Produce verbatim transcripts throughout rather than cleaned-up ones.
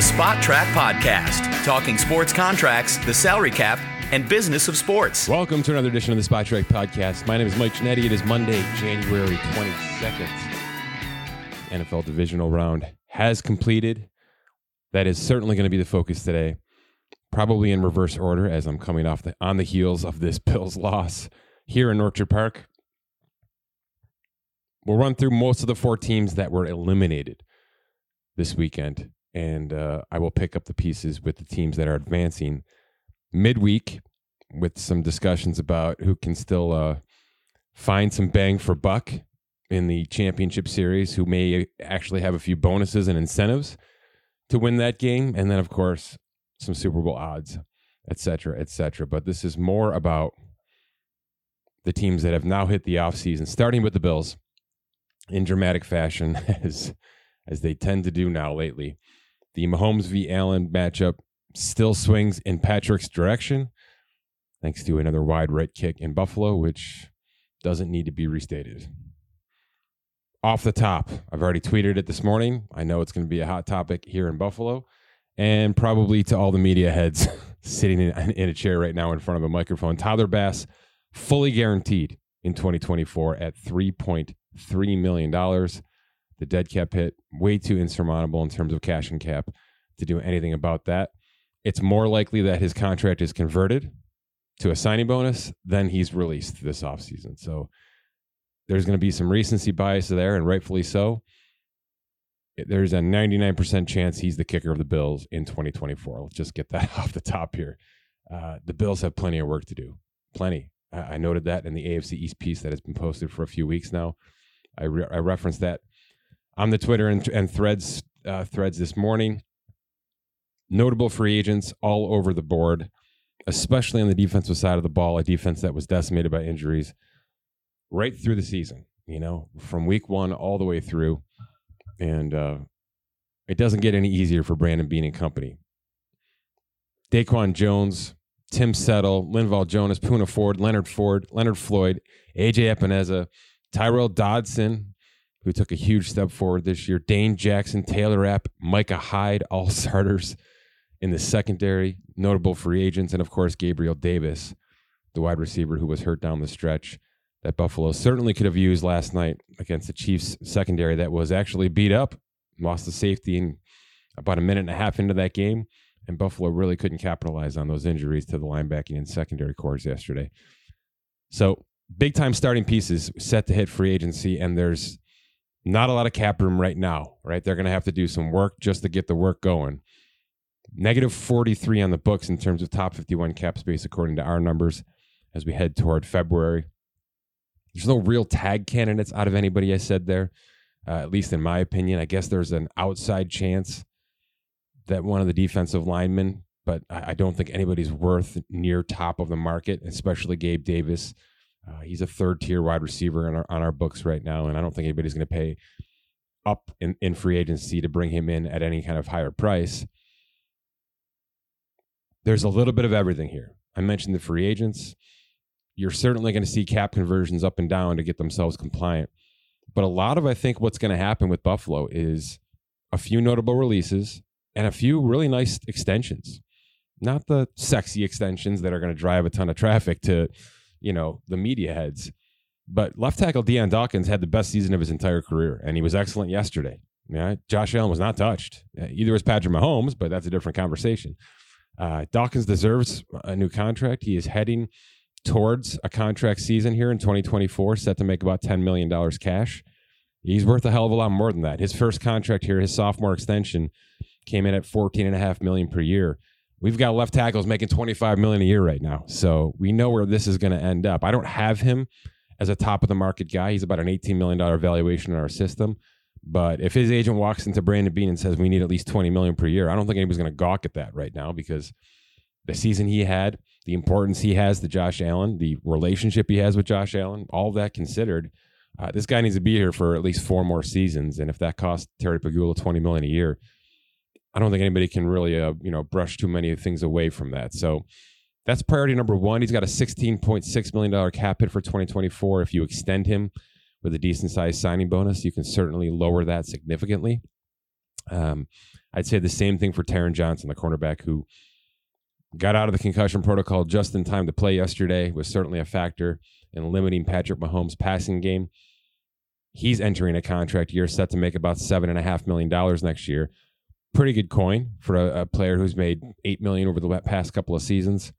the Spotrac Podcast, talking sports contracts, the salary cap, and business of sports. Welcome to another edition of the Spotrac Podcast. My name is Mike Ginnitti. It is Monday, January twenty-second. N F L divisional round has completed. That is certainly going to be the focus today, probably in reverse order, as I'm coming off the on the heels of this Bills loss here in Orchard Park. We'll run through most of the four teams that were eliminated this weekend, and uh, I will pick up the pieces with the teams that are advancing midweek with some discussions about who can still uh, find some bang for buck in the championship series, who may actually have a few bonuses and incentives to win that game. And then, of course, some Super Bowl odds, et cetera, et cetera. But this is more about the teams that have now hit the offseason, starting with the Bills in dramatic fashion, as, as they tend to do now lately. The Mahomes v. Allen matchup still swings in Patrick's direction, thanks to another wide right kick in Buffalo, which doesn't need to be restated. Off the top, I've already tweeted it this morning. I know it's going to be a hot topic here in Buffalo, and probably to all the media heads sitting in, in a chair right now in front of a microphone. Tyler Bass, fully guaranteed in twenty twenty-four at three point three million dollars. The dead cap hit, way too insurmountable in terms of cash and cap to do anything about that. It's more likely that his contract is converted to a signing bonus than he's released this offseason. So there's going to be some recency bias there, and rightfully so. There's a ninety-nine percent chance he's the kicker of the Bills in twenty twenty-four. Let's just get that off the top here. Uh, the Bills have plenty of work to do. Plenty. I, I noted that in the A F C East piece that has been posted for a few weeks now. I, re- I referenced that on the Twitter and, and threads, uh, threads this morning. Notable free agents all over the board, especially on the defensive side of the ball, a defense that was decimated by injuries right through the season, you know, from week one all the way through. And uh, it doesn't get any easier for Brandon Bean and company. Daquan Jones, Tim Settle, Linval Jonas, Puna Ford, Leonard Ford, Leonard Floyd, A J Epineza, Tyrell Dodson, who took a huge step forward this year, Dane Jackson, Taylor Rapp, Micah Hyde, all starters in the secondary, notable free agents, and of course, Gabriel Davis, the wide receiver who was hurt down the stretch, that Buffalo certainly could have used last night against the Chiefs secondary that was actually beat up, lost the safety in about a minute and a half into that game, and Buffalo really couldn't capitalize on those injuries to the linebacking and secondary corps yesterday. So big-time starting pieces set to hit free agency, and there's not a lot of cap room right now, right? They're going to have to do some work just to get the work going. Negative forty-three on the books in terms of top fifty-one cap space, according to our numbers, as we head toward February. There's no real tag candidates out of anybody I said there, uh, at least in my opinion. I guess there's an outside chance that one of the defensive linemen, but I, I don't think anybody's worth near top of the market, especially Gabe Davis. Uh, he's a third-tier wide receiver in our, on our books right now, and I don't think anybody's going to pay up in, in free agency to bring him in at any kind of higher price. There's a little bit of everything here. I mentioned the free agents. You're certainly going to see cap conversions up and down to get themselves compliant. But a lot of, I think, what's going to happen with Buffalo is a few notable releases and a few really nice extensions. Not the sexy extensions that are going to drive a ton of traffic to, you know, the media heads. But left tackle Deion Dawkins had the best season of his entire career, and he was excellent yesterday. Yeah, Josh Allen was not touched. Either was Patrick Mahomes, but that's a different conversation. Uh, Dawkins deserves a new contract. He is heading towards a contract season here in twenty twenty-four, set to make about ten million dollars cash. He's worth a hell of a lot more than that. His first contract here, his sophomore extension, came in at fourteen point five million dollars per year. We've got left tackles making twenty-five million dollars a year right now, so we know where this is going to end up. I don't have him as a top-of-the-market guy. He's about an eighteen million dollars valuation in our system, but if his agent walks into Brandon Bean and says we need at least twenty million dollars per year, I don't think anybody's going to gawk at that right now, because the season he had, the importance he has to Josh Allen, the relationship he has with Josh Allen, all that considered, uh, this guy needs to be here for at least four more seasons. And if that costs Terry Pagula twenty million dollars a year, I don't think anybody can really, uh, you know, brush too many things away from that. So that's priority number one. He's got a sixteen point six million dollars cap hit for twenty twenty-four. If you extend him with a decent sized signing bonus, you can certainly lower that significantly. Um, I'd say the same thing for Taron Johnson, the cornerback who got out of the concussion protocol just in time to play yesterday, was certainly a factor in limiting Patrick Mahomes' passing game. He's entering a contract year set to make about seven and a half million dollars next year. Pretty good coin for a, a player who's made eight million over the past couple of seasons.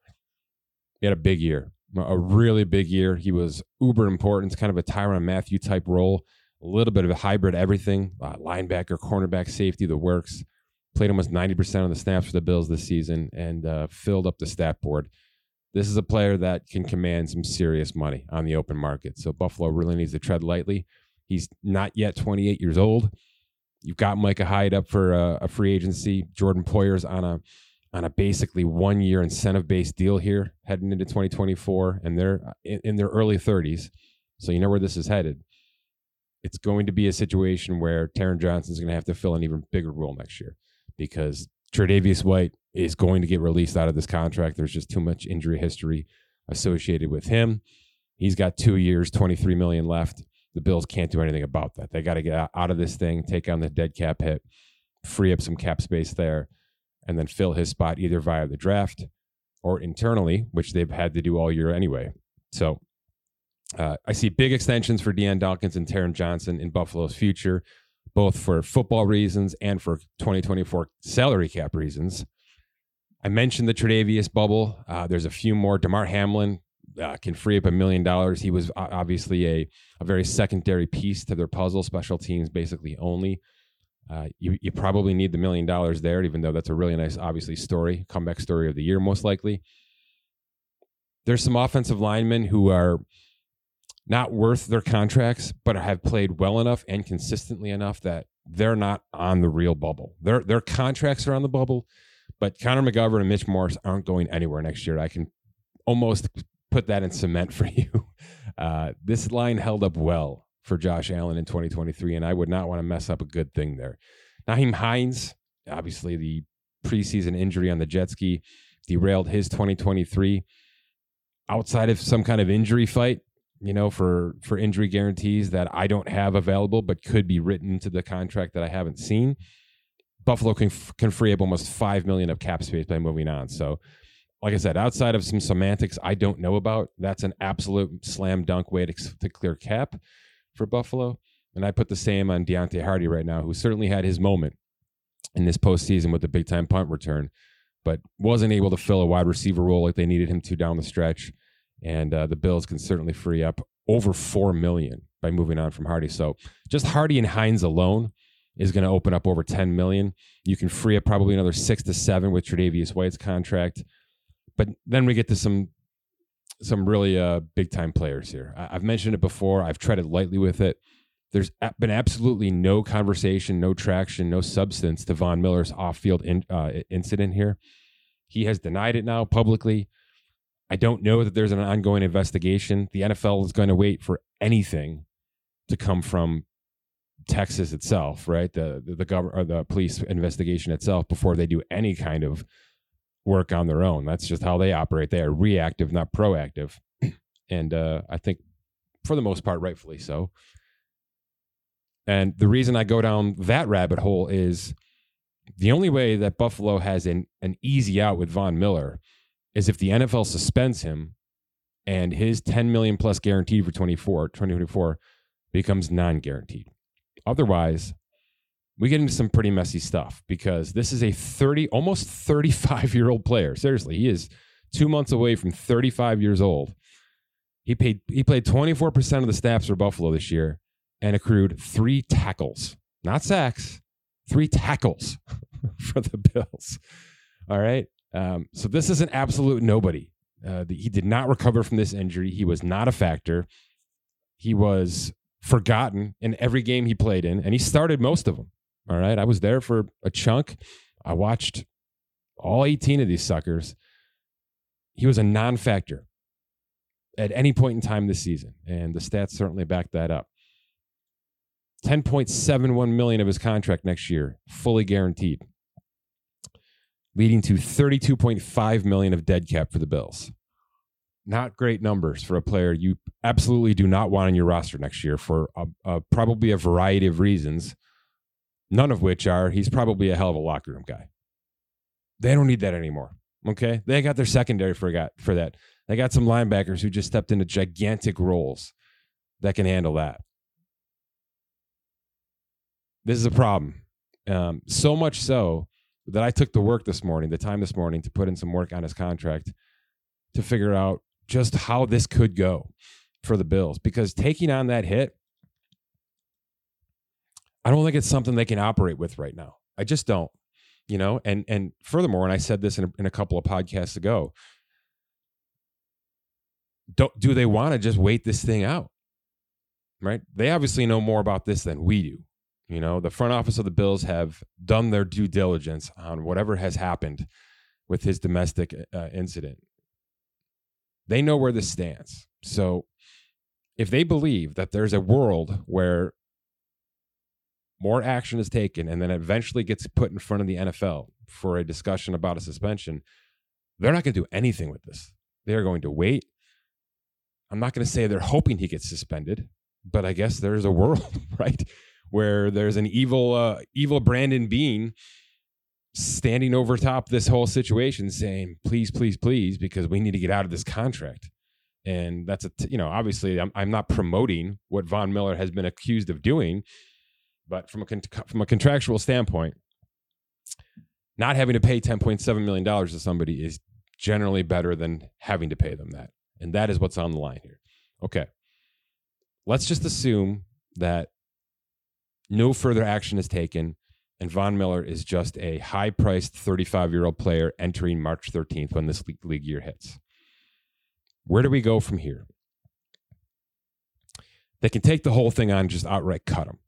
He had a big year, a really big year. He was uber important. It's kind of a Tyrann Mathieu type role, a little bit of a hybrid everything, uh, linebacker, cornerback, safety, the works. Played almost ninety percent of the snaps for the Bills this season and uh, filled up the stat board. This is a player that can command some serious money on the open market. So Buffalo really needs to tread lightly. He's not yet twenty-eight years old. You've got Micah Hyde up for a, a free agency. Jordan Poyer's on a on a basically one-year incentive-based deal here heading into twenty twenty-four, and they're in, in their early thirties. So you know where this is headed. It's going to be a situation where Taron Johnson's going to have to fill an even bigger role next year, because Tre'Davious White is going to get released out of this contract. There's just too much injury history associated with him. He's got two years, twenty-three million dollars left. The Bills can't do anything about that. They got to get out of this thing, take on the dead cap hit, free up some cap space there, and then fill his spot either via the draft or internally, which they've had to do all year anyway. So uh, I see big extensions for Deion Dawkins and Taron Johnson in Buffalo's future, both for football reasons and for twenty twenty-four salary cap reasons. I mentioned the Tre'Davious bubble. Uh, there's a few more. Damar Hamlin uh, can free up a million dollars. He was obviously a, a very secondary piece to their puzzle, special teams basically only. Uh, you, you probably need the million dollars there, even though that's a really nice, obviously, story, comeback story of the year, most likely. There's some offensive linemen who are not worth their contracts, but have played well enough and consistently enough that they're not on the real bubble. Their their contracts are on the bubble, but Connor McGovern and Mitch Morse aren't going anywhere next year. I can almost put that in cement for you. Uh, this line held up well for Josh Allen in twenty twenty-three, and I would not want to mess up a good thing there. Nyheim Hines, obviously the preseason injury on the jet ski, derailed his twenty twenty-three. Outside of some kind of injury fight, you know, for, for injury guarantees that I don't have available but could be written into the contract that I haven't seen, Buffalo can, f- can free up almost five million dollars of cap space by moving on. So, like I said, outside of some semantics I don't know about, that's an absolute slam dunk way to, to clear cap for Buffalo. And I put the same on Deontay Hardy right now, who certainly had his moment in this postseason with the big-time punt return, but wasn't able to fill a wide receiver role like they needed him to down the stretch. And uh, the Bills can certainly free up over four million dollars by moving on from Hardy. So just Hardy and Hines alone is going to open up over ten million dollars. You can free up probably another six to seven with Tre'Davious White's contract. But then we get to some some really uh, big-time players here. I- I've mentioned it before. I've treaded lightly with it. There's been absolutely no conversation, no traction, no substance to Von Miller's off-field in- uh, incident here. He has denied it now publicly. I don't know that there's an ongoing investigation. The N F L is going to wait for anything to come from Texas itself, right? The the, the gov- or the police investigation itself before they do any kind of work on their own. That's just how they operate. They are reactive, not proactive. And uh, I think for the most part, rightfully so. And the reason I go down that rabbit hole is the only way that Buffalo has an, an easy out with Von Miller is if the N F L suspends him and his ten million dollars plus guaranteed for twenty-four, twenty twenty-four becomes non-guaranteed. Otherwise, we get into some pretty messy stuff, because this is a thirty, almost thirty-five-year-old player. Seriously, he is two months away from thirty-five years old. He, paid, he played twenty-four percent of the snaps for Buffalo this year and accrued three tackles, not sacks, three tackles for the Bills. All right. Um, so this is an absolute nobody. Uh, the, he did not recover from this injury. He was not a factor. He was forgotten in every game he played in, and he started most of them. All right. I was there for a chunk. I watched all eighteen of these suckers. He was a non-factor at any point in time this season, and the stats certainly back that up. ten point seven one million dollars of his contract next year, fully guaranteed, leading to thirty-two point five million dollars of dead cap for the Bills. Not great numbers for a player you absolutely do not want on your roster next year for a, a, probably a variety of reasons, none of which are he's probably a hell of a locker room guy. They don't need that anymore. Okay, they got their secondary for got for that. They got some linebackers who just stepped into gigantic roles that can handle that. This is a problem. Um, so much so that I took the work this morning, the time this morning, to put in some work on his contract to figure out just how this could go for the Bills. Because taking on that hit, I don't think it's something they can operate with right now. I just don't, you know, and, and furthermore, and I said this in a, in a couple of podcasts ago, don't, do they want to just wait this thing out? Right? They obviously know more about this than we do. You know, the front office of the Bills have done their due diligence on whatever has happened with his domestic uh, incident. They know where this stands. So if they believe that there's a world where more action is taken and then eventually gets put in front of the N F L for a discussion about a suspension, they're not going to do anything with this. They're going to wait. I'm not going to say they're hoping he gets suspended, but I guess there's a world, right, where there's an evil, uh, evil Brandon Bean standing over top this whole situation saying, please, please, please, because we need to get out of this contract. And that's, a t- you know, obviously I'm, I'm not promoting what Von Miller has been accused of doing, but from a, con- from a contractual standpoint, not having to pay ten point seven million dollars to somebody is generally better than having to pay them that. And that is what's on the line here. Okay. Let's just assume that no further action is taken, and Von Miller is just a high-priced thirty-five-year-old player entering March thirteenth when this league year hits. Where do we go from here? They can take the whole thing on and just outright cut him.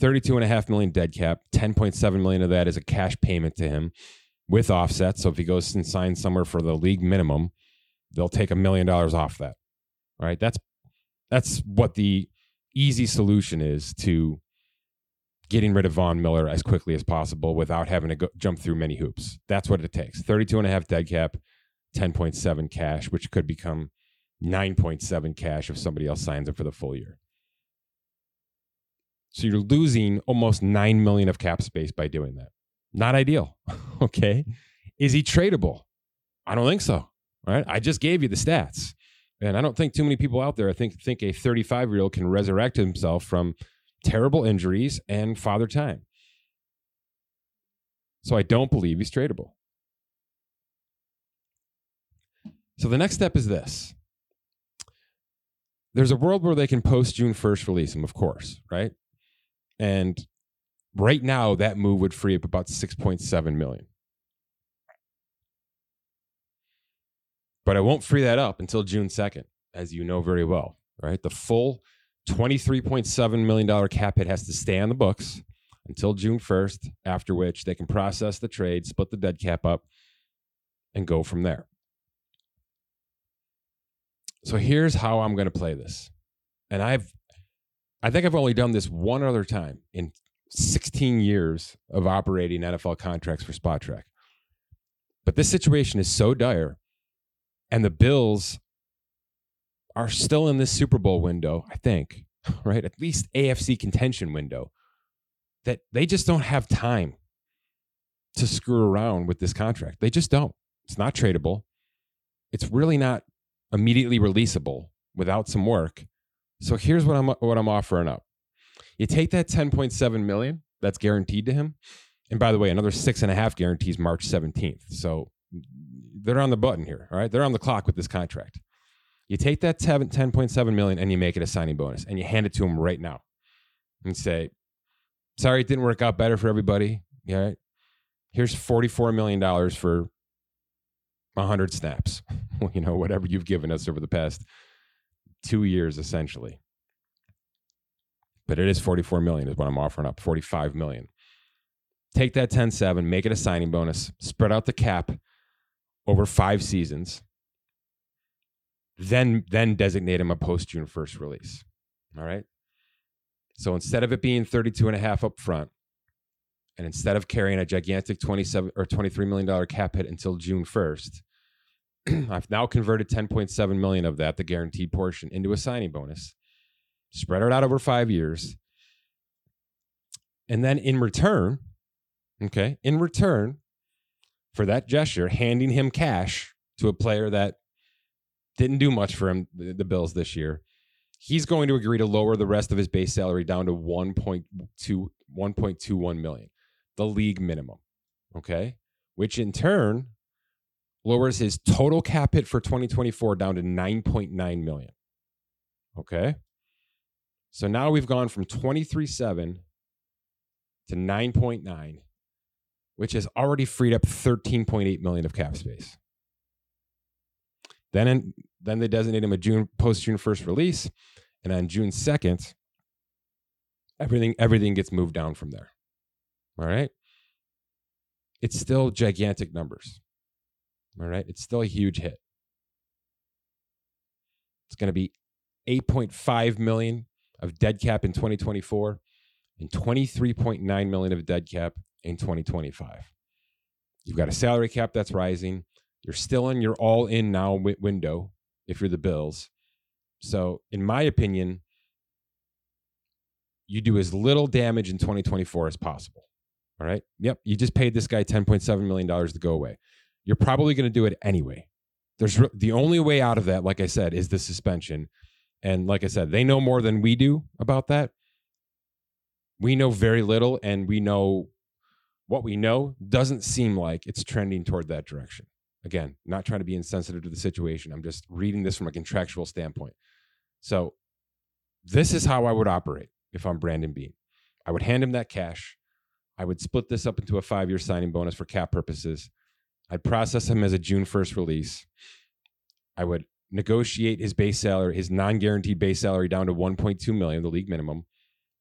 thirty-two point five million dollars dead cap, ten point seven million dollars of that is a cash payment to him with offset, so if he goes and signs somewhere for the league minimum, they'll take a million dollars off that. All right, that's, that's what the easy solution is to getting rid of Von Miller as quickly as possible without having to go, jump through many hoops. That's what it takes. thirty-two and a half dead cap, ten point seven cash, which could become nine point seven cash if somebody else signs it for the full year. So you're losing almost nine million dollars of cap space by doing that. Not ideal. Okay. Is he tradable? I don't think so. All right. I just gave you the stats, and I don't think too many people out there, I think, think a thirty-five year old can resurrect himself from terrible injuries and father time. So I don't believe he's tradable. So the next step is this. There's a world where they can post June first release him, of course, right? And right now that move would free up about six point seven million. But I won't free that up until June second, as you know very well, right? The full twenty-three point seven million dollars cap hit has to stay on the books until June first, after which they can process the trade, split the dead cap up, and go from there. So here's how I'm going to play this. And I've, I think I've only done this one other time in sixteen years of operating N F L contracts for Spotrac. But this situation is so dire, and the Bills are still in this Super Bowl window, I think, right? At least A F C contention window, that they just don't have time to screw around with this contract. They just don't. It's not tradable. It's really not immediately releasable without some work. So here's what I'm what I'm offering up. You take that ten point seven million dollars that's guaranteed to him. And by the way, another six and a half guarantees March seventeenth. So they're on the button here, all right? They're on the clock with this contract. You take that ten point seven million dollars and you make it a signing bonus, and you hand it to him right now and say, sorry, it didn't work out better for everybody. All right. Here's forty-four million dollars for one hundred snaps, you know, whatever you've given us over the past two years, essentially. But it is forty-four million dollars is what I'm offering up, forty-five million dollars. Take that ten seven, make it a signing bonus, spread out the cap over five seasons. Then, then designate him a post June first release. All right. So instead of it being thirty-two and a half up front, and instead of carrying a gigantic twenty-seven or twenty-three million dollars cap hit until June first, I've now converted ten point seven million of that, the guaranteed portion, into a signing bonus, spread it out over five years, And then in return, okay, in return for that gesture, handing him cash to a player that didn't do much for him, the, the Bills this year, he's going to agree to lower the rest of his base salary down to one point two one million, the league minimum, okay? Which in turn lowers his total cap hit for twenty twenty-four down to nine point nine million. Okay? So now we've gone from twenty-three seven to nine point nine, which has already freed up thirteen point eight million of cap space. Then in, then they designate him a June post June first release, and on June second, everything everything gets moved down from there. All right? It's still gigantic numbers. All right? It's still a huge hit. It's going to be eight point five million of dead cap in twenty twenty-four and twenty-three point nine million of dead cap in twenty twenty-five. You've got a salary cap that's rising. You're still in your all in now w- window if you're the Bills. So, in my opinion, you do as little damage in twenty twenty-four as possible. All right? Yep, you just paid this guy ten point seven million dollars to go away. You're probably going to do it anyway. There's re- the only way out of that, like I said, is the suspension. And like I said, they know more than we do about that. We know very little, and we know what we know doesn't seem like it's trending toward that direction. Again, not trying to be insensitive to the situation. I'm just reading this from a contractual standpoint. So this is how I would operate if I'm Brandon Bean. I would hand him that cash. I would split this up into a five-year signing bonus for cap purposes. I'd process him as a June first release. I would negotiate his base salary, his non-guaranteed base salary, down to one point two million, the league minimum,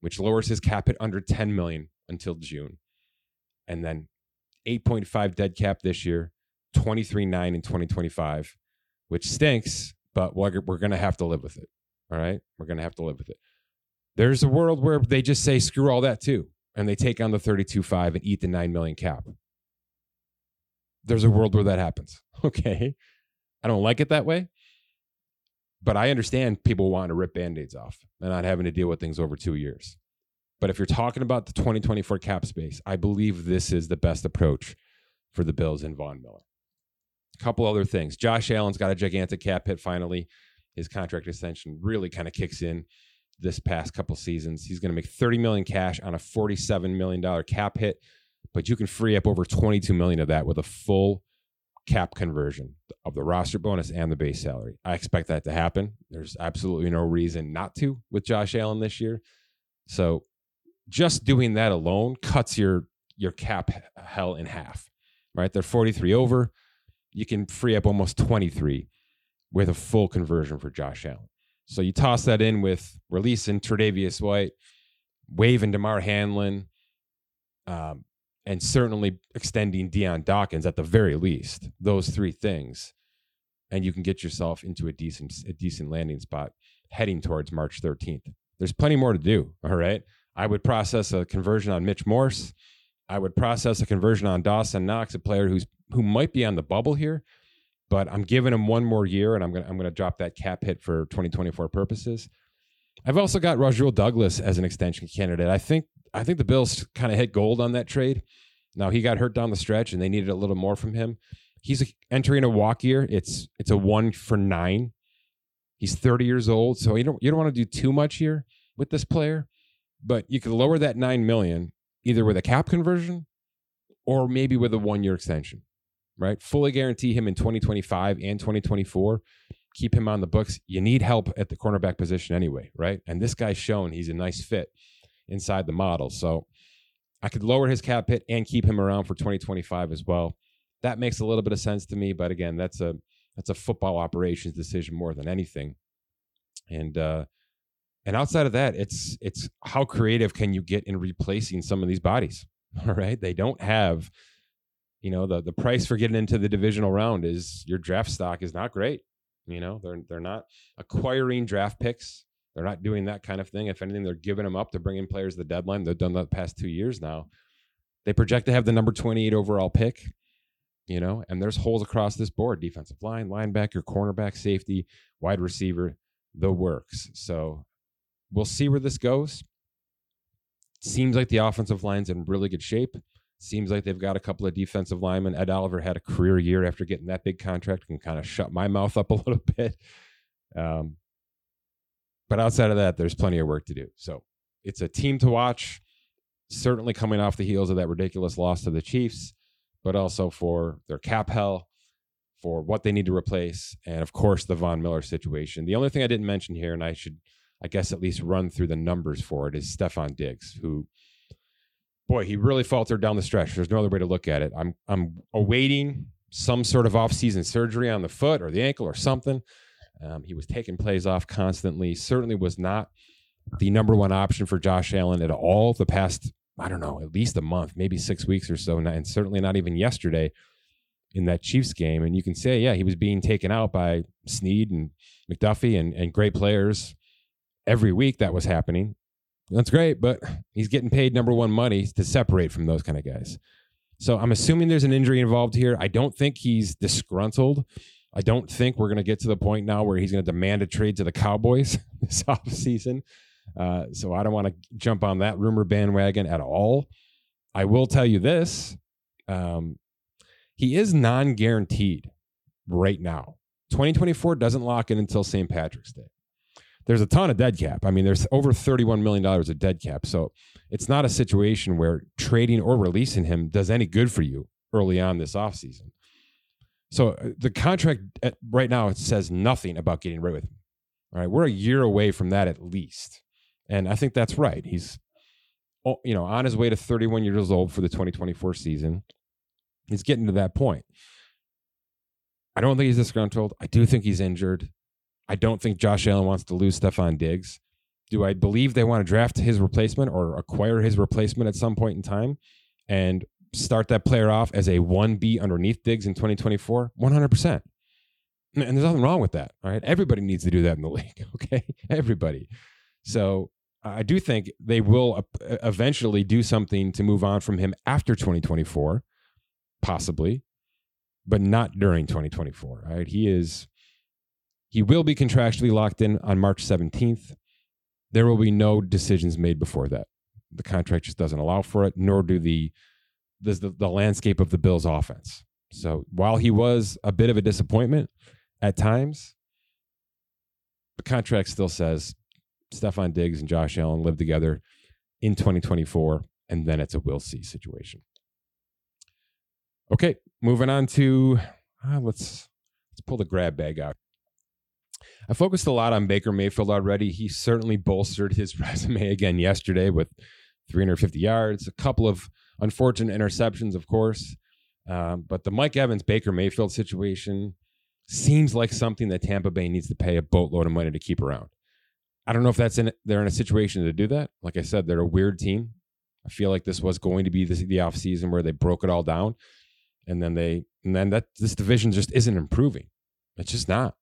which lowers his cap at under ten million until June. And then eight point five dead cap this year, twenty-three point nine in twenty twenty-five, which stinks, but we're, we're going to have to live with it. All right? We're going to have to live with it. There's a world where they just say, screw all that too, and they take on the thirty-two point five and eat the nine million cap. There's a world where that happens. Okay? I don't like it that way. But I understand people wanting to rip Band-Aids off and not having to deal with things over two years. But if you're talking about the twenty twenty-four cap space, I believe this is the best approach for the Bills and Von Miller. A couple other things. Josh Allen's got a gigantic cap hit finally. His contract extension really kind of kicks in this past couple seasons. He's going to make thirty million dollars cash on a forty-seven million dollars cap hit, but you can free up over twenty-two million dollars of that with a full cap conversion of the roster bonus and the base salary. I expect that to happen. There's absolutely no reason not to with Josh Allen this year. So just doing that alone cuts your your cap hell in half, right? They're forty-three over. You can free up almost twenty-three with a full conversion for Josh Allen. So you toss that in with releasing Tre'Davious White, waiving Damar Hamlin, um, and certainly extending Deion Dawkins at the very least. Those three things, and you can get yourself into a decent a decent landing spot heading towards March thirteenth. There's plenty more to do, all right? I would process a conversion on Mitch Morse. I would process a conversion on Dawson Knox, a player who's who might be on the bubble here, but I'm giving him one more year, and I'm going I'm going to drop that cap hit for twenty twenty-four purposes. I've also got Rajul Douglas as an extension candidate. I think I think the Bills kind of hit gold on that trade. Now, he got hurt down the stretch, and they needed a little more from him. He's entering a walk year. It's it's a one for nine. He's thirty years old, so you don't you don't want to do too much here with this player. But you can lower that nine million dollars either with a cap conversion or maybe with a one-year extension, right? Fully guarantee him in twenty twenty-five and twenty twenty-four. Keep him on the books. You need help at the cornerback position anyway, right? And this guy's shown he's a nice fit inside the model. So I could lower his cap hit and keep him around for twenty twenty-five as well. That makes a little bit of sense to me, but again, that's a that's a football operations decision more than anything. And uh, and outside of that, it's it's how creative can you get in replacing some of these bodies? All right, they don't have, you know, the the price for getting into the divisional round is your draft stock is not great. You know, they're they're not acquiring draft picks. They're not doing that kind of thing. If anything, they're giving them up to bring in players at the deadline. They've done that the past two years now. They project to have the number twenty-eight overall pick, you know, and there's holes across this board. Defensive line, linebacker, cornerback, safety, wide receiver, the works. So we'll see where this goes. Seems like the offensive line's in really good shape. Seems like they've got a couple of defensive linemen. Ed Oliver had a career year after getting that big contract. Can kind of shut my mouth up a little bit. Um, but outside of that, there's plenty of work to do. So it's a team to watch, certainly coming off the heels of that ridiculous loss to the Chiefs, but also for their cap hell, for what they need to replace, and, of course, the Von Miller situation. The only thing I didn't mention here, and I should, I guess, at least run through the numbers for it, is Stephon Diggs, who... Boy, he really faltered down the stretch. There's no other way to look at it. I'm I'm awaiting some sort of off-season surgery on the foot or the ankle or something. Um, he was taking plays off constantly. Certainly was not the number one option for Josh Allen at all the past, I don't know, at least a month, maybe six weeks or so, and certainly not even yesterday in that Chiefs game. And you can say, yeah, he was being taken out by Snead and McDuffie and, and great players every week that was happening. That's great, but he's getting paid number one money to separate from those kind of guys. So I'm assuming there's an injury involved here. I don't think he's disgruntled. I don't think we're going to get to the point now where he's going to demand a trade to the Cowboys this offseason. Uh, so I don't want to jump on that rumor bandwagon at all. I will tell you this. Um, he is non-guaranteed right now. twenty twenty-four doesn't lock in until Saint Patrick's Day. There's a ton of dead cap. I mean, there's over thirty-one million dollars of dead cap. So it's not a situation where trading or releasing him does any good for you early on this offseason. So the contract at, right now, it says nothing about getting rid of him. All right. We're a year away from that at least. And I think that's right. He's, you know, on his way to thirty-one years old for the twenty twenty-four season. He's getting to that point. I don't think he's disgruntled. I do think he's injured. I don't think Josh Allen wants to lose Stephon Diggs. Do I believe they want to draft his replacement or acquire his replacement at some point in time and start that player off as a one B underneath Diggs in twenty twenty-four? one hundred percent. And there's nothing wrong with that. All right. Everybody needs to do that in the league. Okay. Everybody. So I do think they will eventually do something to move on from him after twenty twenty-four, possibly, but not during twenty twenty-four. All right. He is. He will be contractually locked in on March seventeenth. There will be no decisions made before that. The contract just doesn't allow for it, nor do the, the, the landscape of the Bills offense. So while he was a bit of a disappointment at times, the contract still says Stephon Diggs and Josh Allen live together in twenty twenty-four, and then it's a we'll see situation. Okay, moving on to, uh, let's let's pull the grab bag out. I focused a lot on Baker Mayfield already. He certainly bolstered his resume again yesterday with three hundred fifty yards, a couple of unfortunate interceptions, of course. Um, but the Mike Evans, Baker Mayfield situation seems like something that Tampa Bay needs to pay a boatload of money to keep around. I don't know if that's in, they're in a situation to do that. Like I said, they're a weird team. I feel like this was going to be the, the offseason where they broke it all down. And then they, and then that this division just isn't improving. It's just not.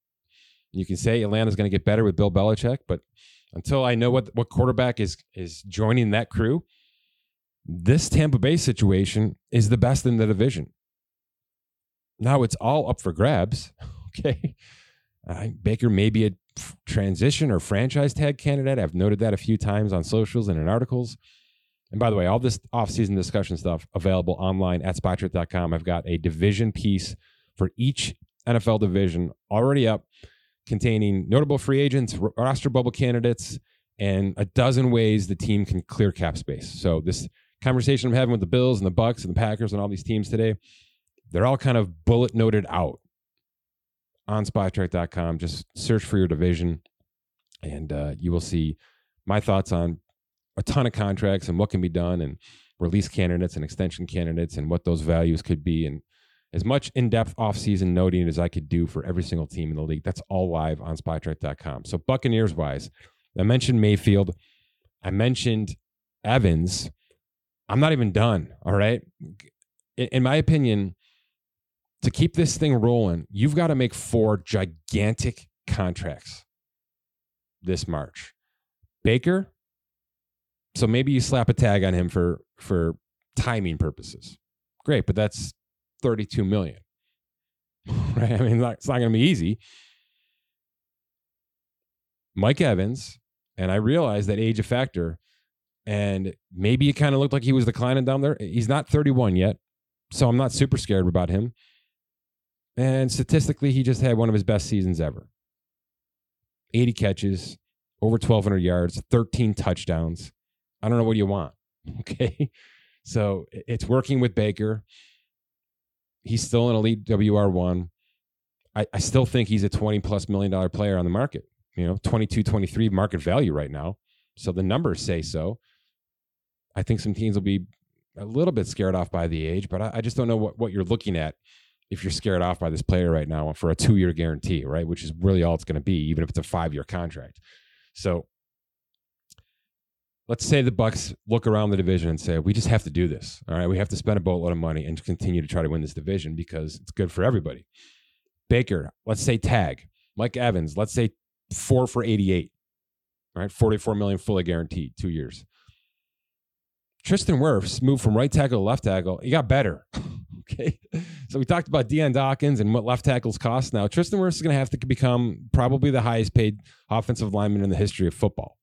You can say Atlanta's going to get better with Bill Belichick, but until I know what, what quarterback is is joining that crew, this Tampa Bay situation is the best in the division. Now it's all up for grabs, okay? Uh, Baker may be a transition or franchise tag candidate. I've noted that a few times on socials and in articles. And by the way, all this offseason discussion stuff available online at Spotrac dot com. I've got a division piece for each N F L division already up, containing notable free agents, roster bubble candidates, and a dozen ways the team can clear cap space. So this conversation I'm having with the Bills and the Bucks and the Packers and all these teams today, they're all kind of bullet noted out on Spotrac dot com. Just search for your division, and uh, you will see my thoughts on a ton of contracts and what can be done and release candidates and extension candidates and what those values could be, and as much in-depth offseason noting as I could do for every single team in the league. That's all live on Spotrac dot com. So Buccaneers-wise, I mentioned Mayfield. I mentioned Evans. I'm not even done, all right? In my opinion, to keep this thing rolling, you've got to make four gigantic contracts this March. Baker, so maybe you slap a tag on him for, for timing purposes. Great, but that's thirty-two million dollars, right? I mean, it's not going to be easy. Mike Evans, and I realize that age a factor, And maybe it kind of looked like he was declining down there. He's not thirty-one yet, so I'm not super scared about him. And statistically, he just had one of his best seasons ever. eighty catches, over twelve hundred yards, thirteen touchdowns. I don't know what you want, okay? So it's working with Baker. He's still an elite W R one. I, I still think he's a twenty plus million dollar player on the market. You know, twenty-two, twenty-three market value right now. So the numbers say so. I think some teams will be a little bit scared off by the age, but I, I just don't know what, what you're looking at if you're scared off by this player right now for a two-year guarantee, right? Which is really all it's going to be, even if it's a five-year contract. So let's say the Bucks look around the division and say, we just have to do this. All right, we have to spend a boatload of money and continue to try to win this division because it's good for everybody. Baker, let's say tag. Mike Evans, let's say four for eighty-eight. All right, forty-four million dollars fully guaranteed, two years. Tristan Wirfs moved from right tackle to left tackle. He got better. Okay. So we talked about Deion Dawkins and what left tackles cost now. Tristan Wirfs is going to have to become probably the highest paid offensive lineman in the history of football.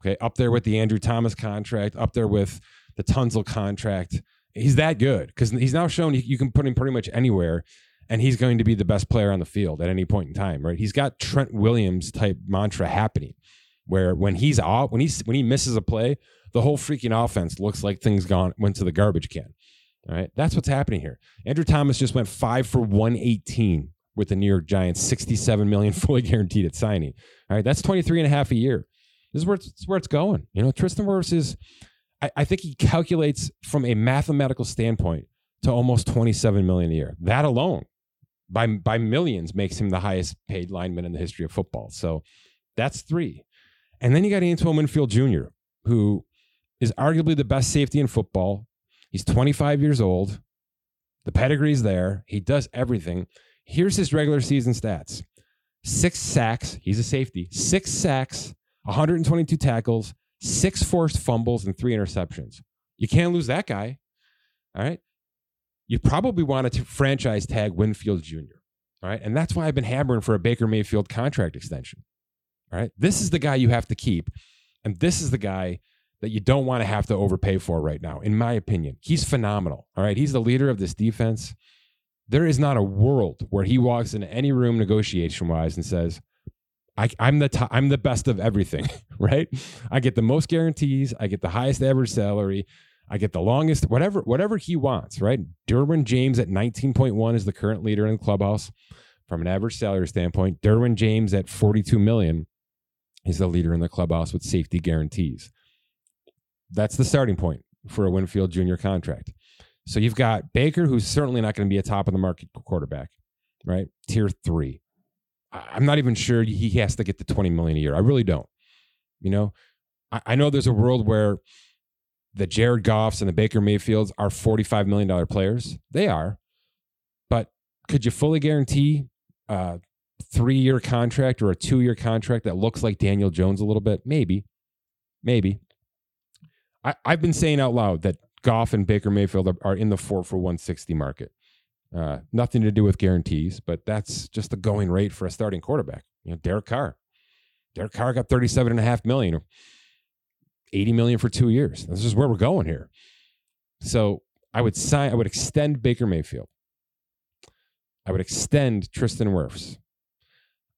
Okay. Up there with the Andrew Thomas contract, up there with the Tunsil contract. He's that good because he's now shown you can put him pretty much anywhere and he's going to be the best player on the field at any point in time, right? He's got Trent Williams type mantra happening where when he's off, when he's, when he misses a play, the whole freaking offense looks like things gone went to the garbage can. All right, that's what's happening here. Andrew Thomas just went five for one eighteen with the New York Giants, sixty-seven million dollars fully guaranteed at signing. All right, that's twenty-three and a half a year. This is where it's, this is where it's going. You know, Tristan Wirfs is, I, I think he calculates from a mathematical standpoint to almost twenty-seven million dollars a year. That alone, by by millions, makes him the highest paid lineman in the history of football. So that's three. And then you got Antoine Winfield Junior, who is arguably the best safety in football. He's twenty-five years old. The pedigree's there. He does everything. Here's his regular season stats. Six sacks. He's a safety. Six sacks, one hundred twenty-two tackles, six forced fumbles, and three interceptions. You can't lose that guy. All right. You probably want to franchise tag Winfield Junior All right. And that's why I've been hammering for a Baker Mayfield contract extension. All right. This is the guy you have to keep. And this is the guy that you don't want to have to overpay for right now, in my opinion. He's phenomenal, all right? He's the leader of this defense. There is not a world where he walks into any room negotiation-wise and says, I, I'm the t- I'm the best of everything, right? I get the most guarantees. I get the highest average salary. I get the longest, whatever whatever he wants, right? Derwin James at nineteen point one is the current leader in the clubhouse from an average salary standpoint. Derwin James at forty-two million dollars is the leader in the clubhouse with safety guarantees. That's the starting point for a Winfield Junior contract. So you've got Baker, who's certainly not going to be a top of the market quarterback, right? Tier three. I'm not even sure he has to get the twenty million a year. I really don't. You know, I, I know there's a world where the Jared Goffs and the Baker Mayfields are forty-five million dollars players. They are, but could you fully guarantee a three-year contract or a two-year contract that looks like Daniel Jones a little bit? Maybe, maybe. I, I've been saying out loud that Goff and Baker Mayfield are, are in the four for one sixty market. Uh, nothing to do with guarantees, but that's just the going rate for a starting quarterback. You know, Derek Carr. Derek Carr got thirty-seven and a half million, eighty million for two years. This is where we're going here. So I would sign. I would extend Baker Mayfield. I would extend Tristan Wirfs.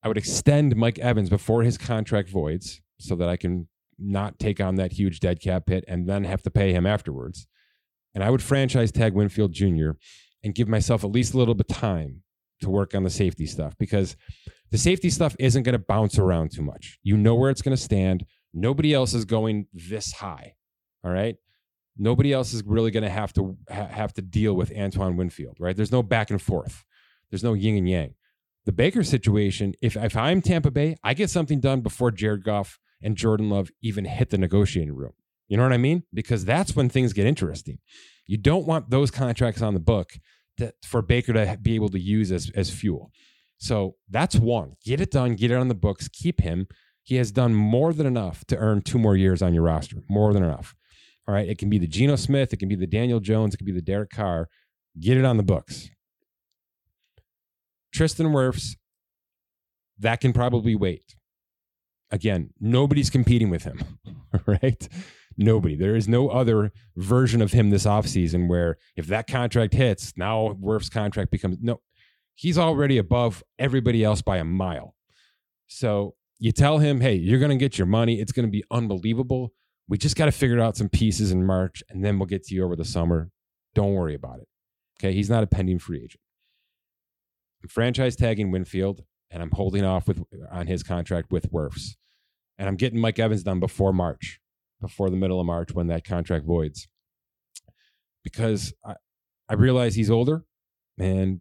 I would extend Mike Evans before his contract voids, so that I can not take on that huge dead cap hit and then have to pay him afterwards. And I would franchise tag Winfield Junior and give myself at least a little bit of time to work on the safety stuff, because the safety stuff isn't going to bounce around too much. You know where it's going to stand. Nobody else is going this high. All right. Nobody else is really going to have to ha- have to deal with Antoine Winfield, right? There's no back and forth. There's no yin and yang. The Baker situation, if, if I'm Tampa Bay, I get something done before Jared Goff and Jordan Love even hit the negotiating room. You know what I mean? Because that's when things get interesting. You don't want those contracts on the book to, for Baker to be able to use as, as fuel. So that's one. Get it done. Get it on the books. Keep him. He has done more than enough to earn two more years on your roster. More than enough. All right? It can be the Geno Smith. It can be the Daniel Jones. It can be the Derek Carr. Get it on the books. Tristan Wirfs, that can probably wait. Again, nobody's competing with him, right? Nobody. There is no other version of him this offseason where if that contract hits, now Wirfs' contract becomes... No, he's already above everybody else by a mile. So you tell him, hey, you're going to get your money. It's going to be unbelievable. We just got to figure out some pieces in March, and then we'll get to you over the summer. Don't worry about it. Okay, he's not a pending free agent. I'm franchise tagging Winfield, and I'm holding off with on his contract with Wirfs. And I'm getting Mike Evans done before March, before the middle of March when that contract voids. Because I, I realize he's older, and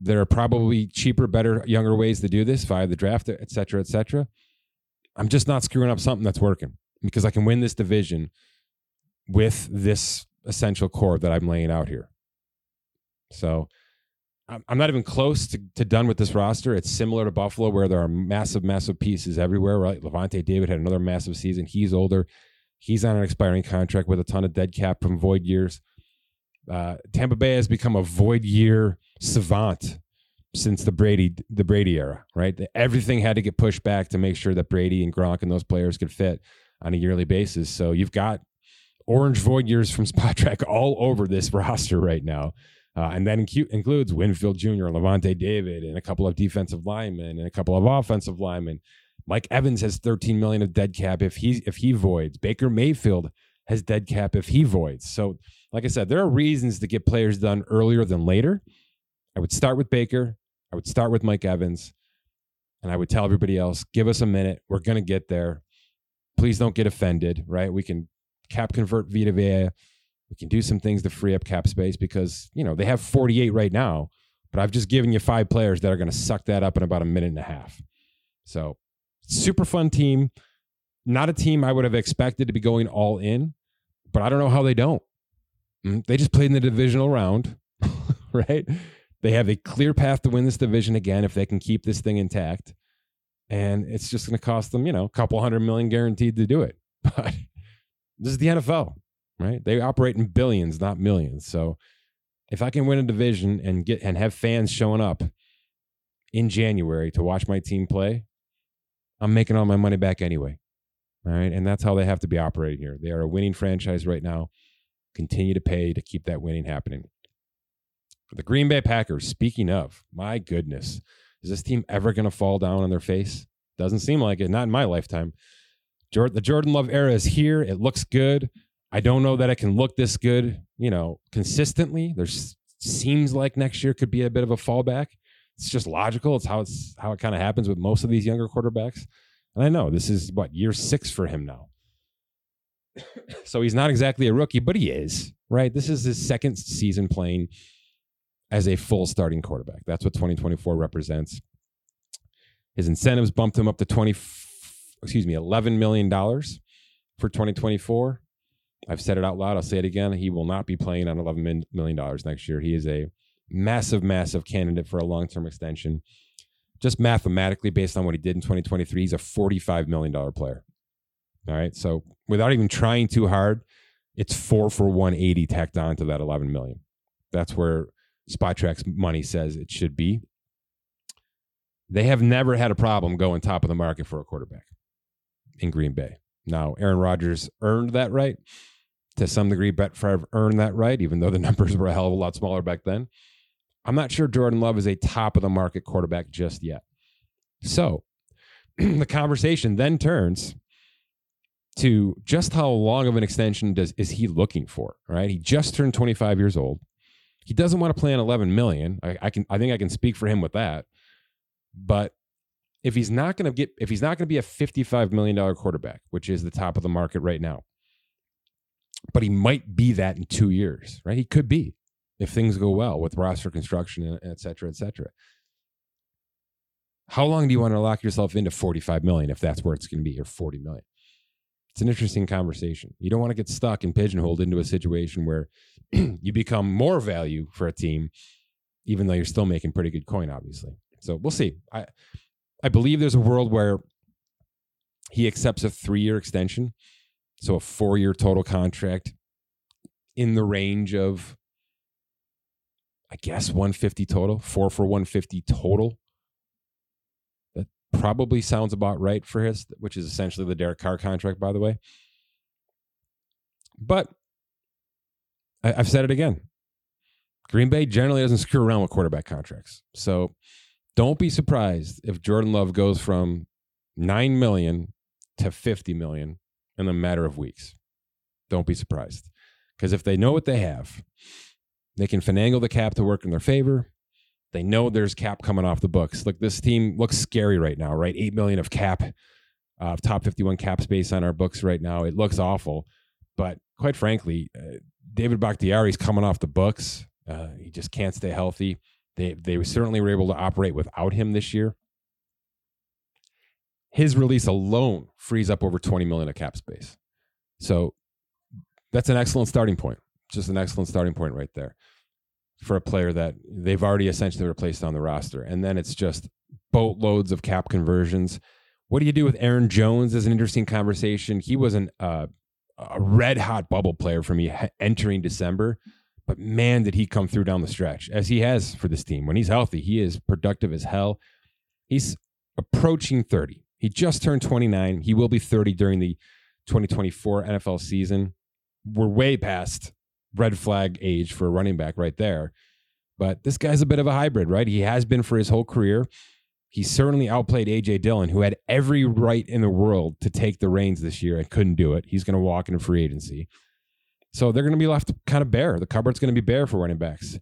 there are probably cheaper, better, younger ways to do this via the draft, et cetera, et cetera. I'm just not screwing up something that's working because I can win this division with this essential core that I'm laying out here. So I'm not even close to, to done with this roster. It's similar to Buffalo where there are massive, massive pieces everywhere, right? Levante David had another massive season. He's older. He's on an expiring contract with a ton of dead cap from void years. Uh, Tampa Bay has become a void year savant since the Brady, the Brady era, right? Everything had to get pushed back to make sure that Brady and Gronk and those players could fit on a yearly basis. So you've got orange void years from Spotrac all over this roster right now. Uh, and that incu- includes Winfield Junior and Levante David and a couple of defensive linemen and a couple of offensive linemen. Mike Evans has thirteen million of dead cap if he if he voids. Baker Mayfield has dead cap if he voids. So, like I said, there are reasons to get players done earlier than later. I would start with Baker. I would start with Mike Evans. And I would tell everybody else, give us a minute. We're going to get there. Please don't get offended, right? We can cap convert Vita Vea. We can do some things to free up cap space because, you know, they have forty-eight right now, but I've just given you five players that are going to suck that up in about a minute and a half. So super fun team. Not a team I would have expected to be going all in, but I don't know how they don't. They just played in the divisional round, right? They have a clear path to win this division again if they can keep this thing intact. And it's just going to cost them, you know, a couple hundred million guaranteed to do it. But this is the N F L. Right? They operate in billions, not millions. So if I can win a division and get and have fans showing up in January to watch my team play, I'm making all my money back anyway. All right. And that's how they have to be operating here. They are a winning franchise right now. Continue to pay to keep that winning happening. For the Green Bay Packers, speaking of, my goodness, is this team ever going to fall down on their face? Doesn't seem like it. Not in my lifetime. The Jordan Love era is here. It looks good. I don't know that it can look this good, you know, consistently. There seems like next year could be a bit of a fallback. It's just logical. It's how it's how it kind of happens with most of these younger quarterbacks. And I know this is, what, year six for him now. So he's not exactly a rookie, but he is, right? This is his second season playing as a full starting quarterback. That's what twenty twenty-four represents. His incentives bumped him up to twenty, excuse me, eleven million dollars for twenty twenty-four. I've said it out loud. I'll say it again. He will not be playing on eleven million dollars next year. He is a massive, massive candidate for a long-term extension. Just mathematically, based on what he did in twenty twenty-three, he's a forty-five million dollars player. All right. So without even trying too hard, it's four for one eighty tacked on to that eleven million. That's where Spotrac's money says it should be. They have never had a problem going top of the market for a quarterback in Green Bay. Now, Aaron Rodgers earned that right. To some degree, Brett Favre earned that right, even though the numbers were a hell of a lot smaller back then. I'm not sure Jordan Love is a top-of-the-market quarterback just yet. So the conversation then turns to just how long of an extension does is he looking for, right? He just turned twenty-five years old. He doesn't want to play on eleven million dollars. I, I can, I think I can speak for him with that. But if he's not going to get, if he's not going to be a fifty-five million dollars quarterback, which is the top of the market right now, but he might be that in two years, right? He could be if things go well with roster construction, and et cetera, et cetera. How long do you want to lock yourself into forty-five million if that's where it's going to be, or forty million? It's an interesting conversation. You don't want to get stuck and pigeonholed into a situation where you become more value for a team, even though you're still making pretty good coin, obviously. So we'll see. I, I believe there's a world where he accepts a three-year extension, so a four-year total contract in the range of, I guess, one hundred fifty total, four for one hundred fifty total. That probably sounds about right for his, which is essentially the Derek Carr contract, by the way. But I, I've said it again. Green Bay generally doesn't screw around with quarterback contracts. So don't be surprised if Jordan Love goes from nine million dollars to fifty million dollars in a matter of weeks. Don't be surprised. Because if they know what they have, they can finagle the cap to work in their favor. They know there's cap coming off the books. Look, this team looks scary right now, right? eight million dollars of cap, uh, top fifty-one cap space on our books right now. It looks awful. But quite frankly, uh, David Bakhtiari is coming off the books. Uh, he just can't stay healthy. They they certainly were able to operate without him this year. His release alone frees up over twenty million dollars of cap space. So that's an excellent starting point. Just an excellent starting point right there for a player that they've already essentially replaced on the roster. And then it's just boatloads of cap conversions. What do you do with Aaron Jones is an interesting conversation. He was an, uh, a red hot bubble player for me entering December. But man, did he come through down the stretch, as he has for this team. When he's healthy, he is productive as hell. He's approaching thirty. He just turned twenty-nine. He will be thirty during the twenty twenty-four N F L season. We're way past red flag age for a running back right there. But this guy's a bit of a hybrid, right? He has been for his whole career. He certainly outplayed A J. Dillon, who had every right in the world to take the reins this year and couldn't do it. He's going to walk into free agency. So they're going to be left kind of bare. The cupboard's going to be bare for running backs.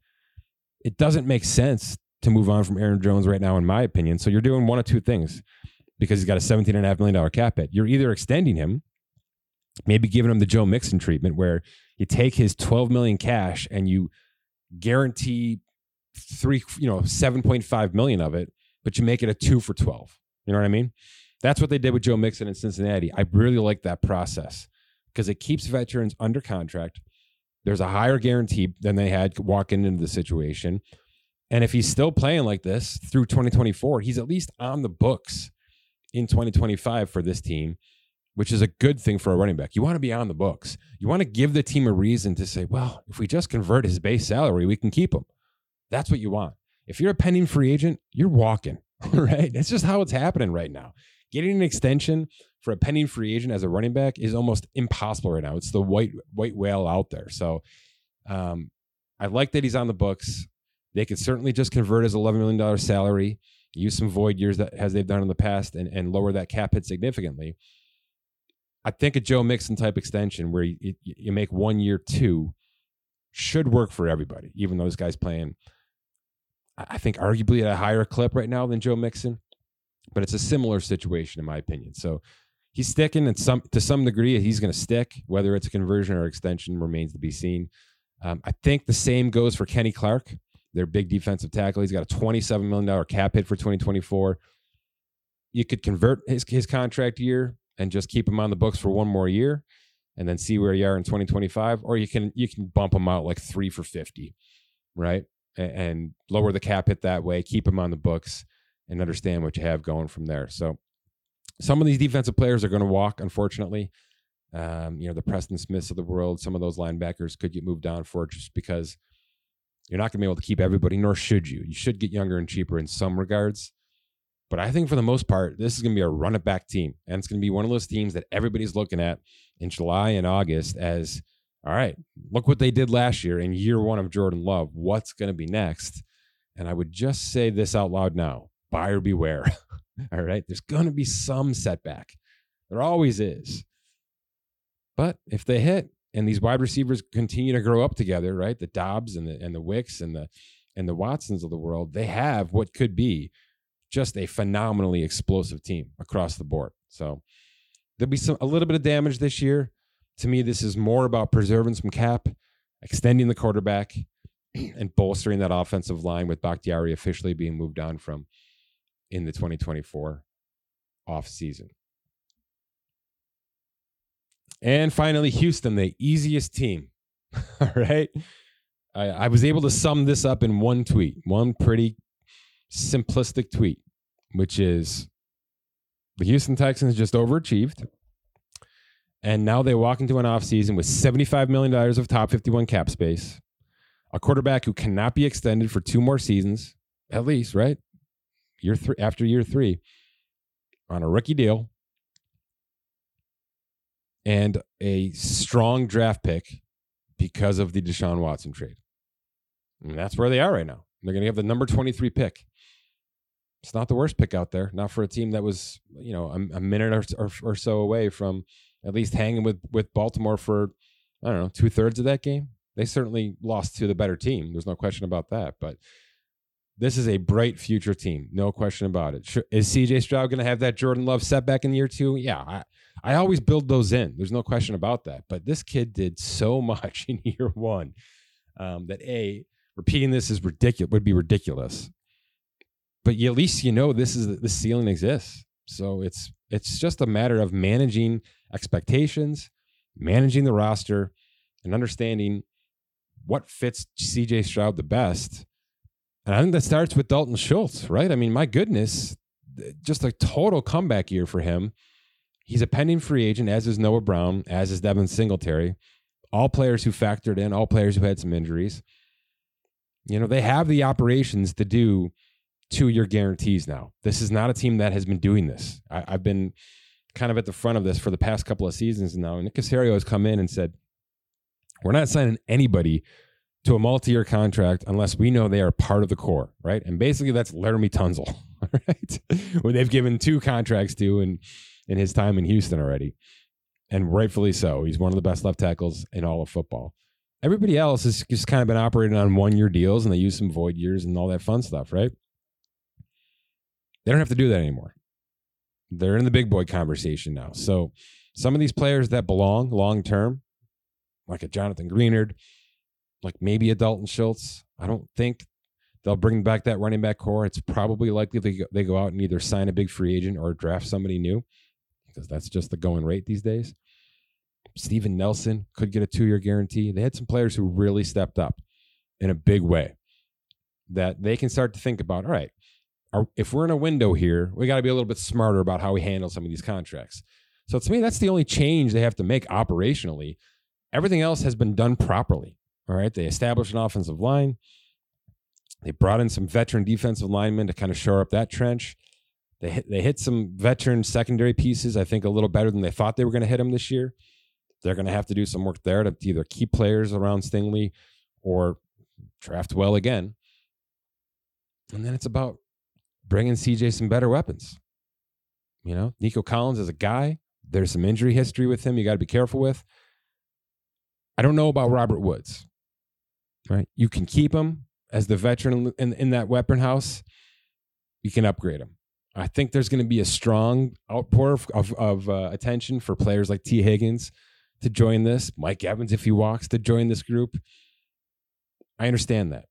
It doesn't make sense to move on from Aaron Jones right now, in my opinion. So you're doing one of two things because he's got a seventeen point five million dollars cap hit. You're either extending him, maybe giving him the Joe Mixon treatment where you take his twelve million dollars cash and you guarantee three, you know, seven point five million dollars of it, but you make it a two for twelve. You know what I mean? That's what they did with Joe Mixon in Cincinnati. I really like that process, because it keeps veterans under contract. There's a higher guarantee than they had walking into the situation. And if he's still playing like this through twenty twenty-four, he's at least on the books in twenty twenty-five for this team, which is a good thing for a running back. You want to be on the books. You want to give the team a reason to say, well, if we just convert his base salary, we can keep him. That's what you want. If you're a pending free agent, you're walking, right? That's just how it's happening right now. Getting an extension for a pending free agent as a running back is almost impossible right now. It's the white white whale out there. So um, I like that he's on the books. They could certainly just convert his eleven million dollars salary, use some void years that, as they've done in the past, and, and lower that cap hit significantly. I think a Joe Mixon type extension where you, you make one year two should work for everybody, even though this guy's playing, I think, arguably at a higher clip right now than Joe Mixon. But it's a similar situation, in my opinion. So he's sticking, and some to some degree, he's going to stick. Whether it's a conversion or extension remains to be seen. Um, I think the same goes for Kenny Clark, their big defensive tackle. He's got a twenty-seven million dollars cap hit for twenty twenty-four. You could convert his, his contract year and just keep him on the books for one more year and then see where you are in twenty twenty-five. Or you can you can bump him out like three for fifty, right? And, and lower the cap hit that way, keep him on the books, and understand what you have going from there. So some of these defensive players are going to walk, unfortunately. Um, you know, the Preston Smiths of the world, some of those linebackers could get moved on for it just because you're not going to be able to keep everybody, nor should you. You should get younger and cheaper in some regards. But I think for the most part, this is going to be a run-it-back team. And it's going to be one of those teams that everybody's looking at in July and August as, all right, look what they did last year in year one of Jordan Love. What's going to be next? And I would just say this out loud now. Buyer beware. All right. There's going to be some setback. There always is. But if they hit and these wide receivers continue to grow up together, right? The Dobbs and the, and the Wicks and the, and the Watsons of the world, they have what could be just a phenomenally explosive team across the board. So there'll be some, a little bit of damage this year. To me, this is more about preserving some cap, extending the quarterback, and bolstering that offensive line with Bakhtiari officially being moved on from in the twenty twenty-four offseason. And finally, Houston, the easiest team. All right. I, I was able to sum this up in one tweet, one pretty simplistic tweet, which is the Houston Texans just overachieved. And now they walk into an offseason with seventy-five million dollars of top fifty-one cap space, a quarterback who cannot be extended for two more seasons, at least, right? Year three after year three on a rookie deal, and a strong draft pick because of the Deshaun Watson trade. And that's where they are right now. They're going to have the number twenty-three pick. It's not the worst pick out there, not for a team that was, you know, a, a minute or, or, or so away from at least hanging with, with Baltimore for, I don't know, two thirds of that game. They certainly lost to the better team. There's no question about that, but this is a bright future team. No question about it. Is C J Stroud going to have that Jordan Love setback in year two? Yeah. I, I always build those in. There's no question about that, but this kid did so much in year one um, that a repeating this is ridiculous, would be ridiculous. But you, at least you know this is the ceiling exists. So it's it's just a matter of managing expectations, managing the roster, and understanding what fits C J Stroud the best. And I think that starts with Dalton Schultz, right? I mean, my goodness, just a total comeback year for him. He's a pending free agent, as is Noah Brown, as is Devin Singletary. All players who factored in, all players who had some injuries. You know, they have the operations to do two-year guarantees now. This is not a team that has been doing this. I, I've been kind of at the front of this for the past couple of seasons now. And Nick Caserio has come in and said, we're not signing anybody to a multi-year contract unless we know they are part of the core, right? And basically that's Laramie Tunsil, right? Where they've given two contracts to in, in his time in Houston already. And rightfully so. He's one of the best left tackles in all of football. Everybody else has just kind of been operating on one-year deals, and they use some void years and all that fun stuff, right? They don't have to do that anymore. They're in the big boy conversation now. So some of these players that belong long-term, like a Jonathan Greenard, like maybe a Dalton Schultz, I don't think they'll bring back that running back core. It's probably likely they go, they go out and either sign a big free agent or draft somebody new because that's just the going rate these days. Steven Nelson could get a two-year guarantee. They had some players who really stepped up in a big way that they can start to think about, all right, if we're in a window here, we got to be a little bit smarter about how we handle some of these contracts. So to me, that's the only change they have to make operationally. Everything else has been done properly. All right. They established an offensive line. They brought in some veteran defensive linemen to kind of shore up that trench. They hit, they hit some veteran secondary pieces, I think a little better than they thought they were going to hit them this year. They're going to have to do some work there to either keep players around Stingley or draft well again. And then it's about bringing C J some better weapons. You know, Nico Collins is a guy. There's some injury history with him you got to be careful with. I don't know about Robert Woods. Right? You can keep him as the veteran in, in that weapon house. You can upgrade him. I think there's going to be a strong outpour of, of, of uh, attention for players like T. Higgins to join this. Mike Evans, if he walks, to join this group. I understand that.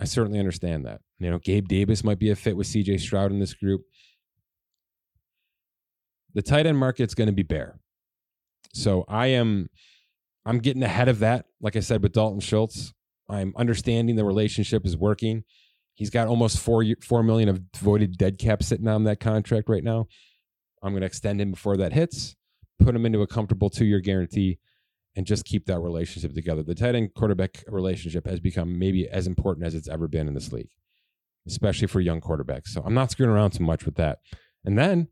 I certainly understand that. You know, Gabe Davis might be a fit with C J Stroud in this group. The tight end market's going to be bare. So I am, I'm getting ahead of that. Like I said, with Dalton Schultz, I'm understanding the relationship is working. He's got almost four, four million of voided dead cap sitting on that contract right now. I'm going to extend him before that hits, put him into a comfortable two-year guarantee, and just keep that relationship together. The tight end quarterback relationship has become maybe as important as it's ever been in this league, especially for young quarterbacks. So I'm not screwing around too much with that. And then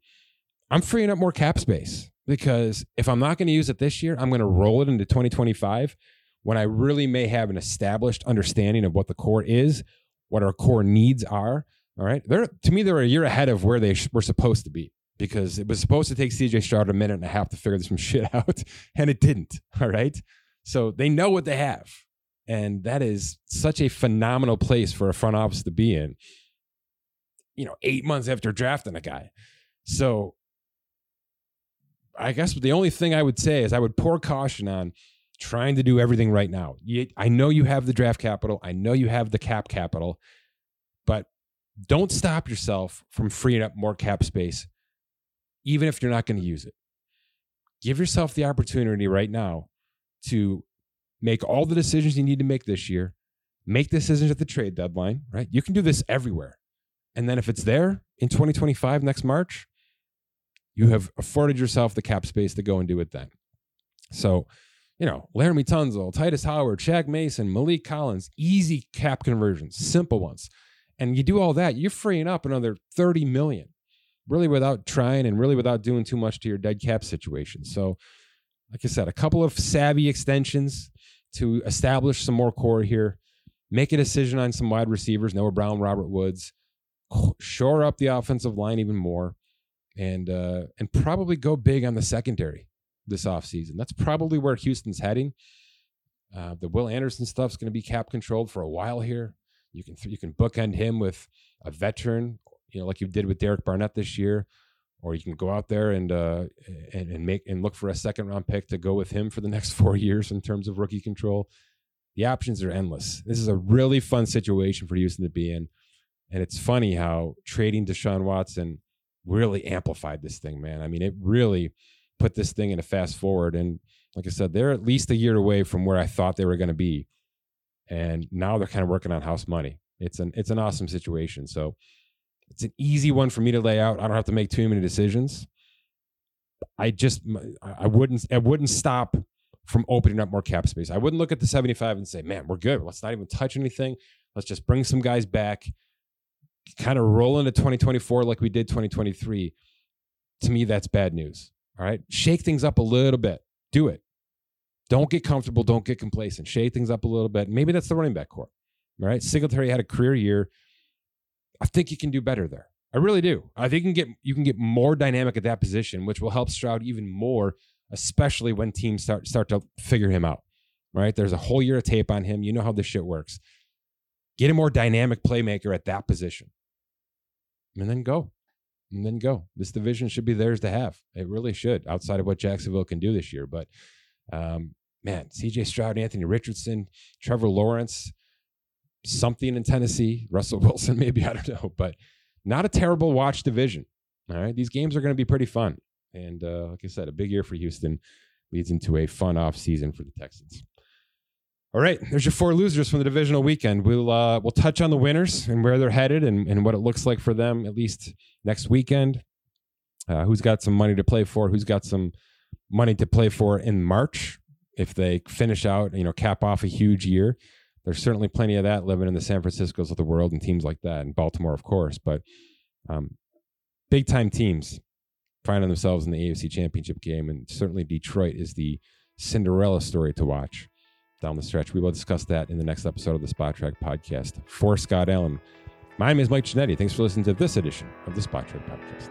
I'm freeing up more cap space because if I'm not going to use it this year, I'm going to roll it into twenty twenty-five when I really may have an established understanding of what the core is, what our core needs are. All right. They're, to me, they're a year ahead of where they sh- were supposed to be because it was supposed to take C J Stroud a minute and a half to figure some shit out, and it didn't. All right. So they know what they have. And that is such a phenomenal place for a front office to be in, you know, eight months after drafting a guy. So I guess the only thing I would say is I would pour caution on trying to do everything right now. You, I know you have the draft capital. I know you have the cap capital, but don't stop yourself from freeing up more cap space, even if you're not going to use it. Give yourself the opportunity right now to make all the decisions you need to make this year. Make decisions at the trade deadline, right? You can do this everywhere. And then if it's there in twenty twenty-five, next March, you have afforded yourself the cap space to go and do it then. So, you know, Laramie Tunsil, Titus Howard, Shaq Mason, Malik Collins, easy cap conversions, simple ones. And you do all that, you're freeing up another thirty million, really without trying and really without doing too much to your dead cap situation. So like I said, a couple of savvy extensions to establish some more core here. Make a decision on some wide receivers, Noah Brown, Robert Woods. Shore up the offensive line even more, and uh, and probably go big on the secondary this offseason. That's probably where Houston's heading. Uh, the Will Anderson stuff's going to be cap controlled for a while here. You can you can bookend him with a veteran, you know, like you did with Derek Barnett this year, or you can go out there and uh, and and make and look for a second round pick to go with him for the next four years in terms of rookie control. The options are endless. This is a really fun situation for Houston to be in. And it's funny how trading Deshaun Watson really amplified this thing, man. I mean, it really put this thing in a fast forward. And like I said, they're at least a year away from where I thought they were going to be. And now they're kind of working on house money. It's an it's an awesome situation. So it's an easy one for me to lay out. I don't have to make too many decisions. I just I wouldn't I wouldn't stop from opening up more cap space. I wouldn't look at the seventy-five and say, man, we're good. Let's not even touch anything. Let's just bring some guys back. Kind of roll into twenty twenty-four like we did twenty twenty-three. To me, that's bad news. All right. Shake things up a little bit. Do it. Don't get comfortable. Don't get complacent. Shake things up a little bit. Maybe that's the running back core. All right. Singletary had a career year. I think you can do better there. I really do. I think you can get you can get more dynamic at that position, which will help Stroud even more, especially when teams start start to figure him out. All right. There's a whole year of tape on him. You know how this shit works. Get a more dynamic playmaker at that position. And then go. And then go. This division should be theirs to have. It really should, outside of what Jacksonville can do this year. But, um, man, C J Stroud, Anthony Richardson, Trevor Lawrence, something in Tennessee, Russell Wilson maybe, I don't know. But not a terrible watch division. All right? These games are going to be pretty fun. And, uh, like I said, a big year for Houston leads into a fun offseason for the Texans. All right, there's your four losers from the divisional weekend. We'll uh, we'll touch on the winners and where they're headed and, and what it looks like for them, at least next weekend. Uh, who's got some money to play for? Who's got some money to play for in March if they finish out, you know, cap off a huge year? There's certainly plenty of that living in the San Franciscos of the world and teams like that, and Baltimore, of course. But um, big-time teams finding themselves in the A F C Championship game, and certainly Detroit is the Cinderella story to watch down the stretch. We will discuss that in the next episode of the Spotrac Podcast. For Scott Allen, my name is Mike Ginnitti. Thanks for listening to this edition of the Spotrac Podcast.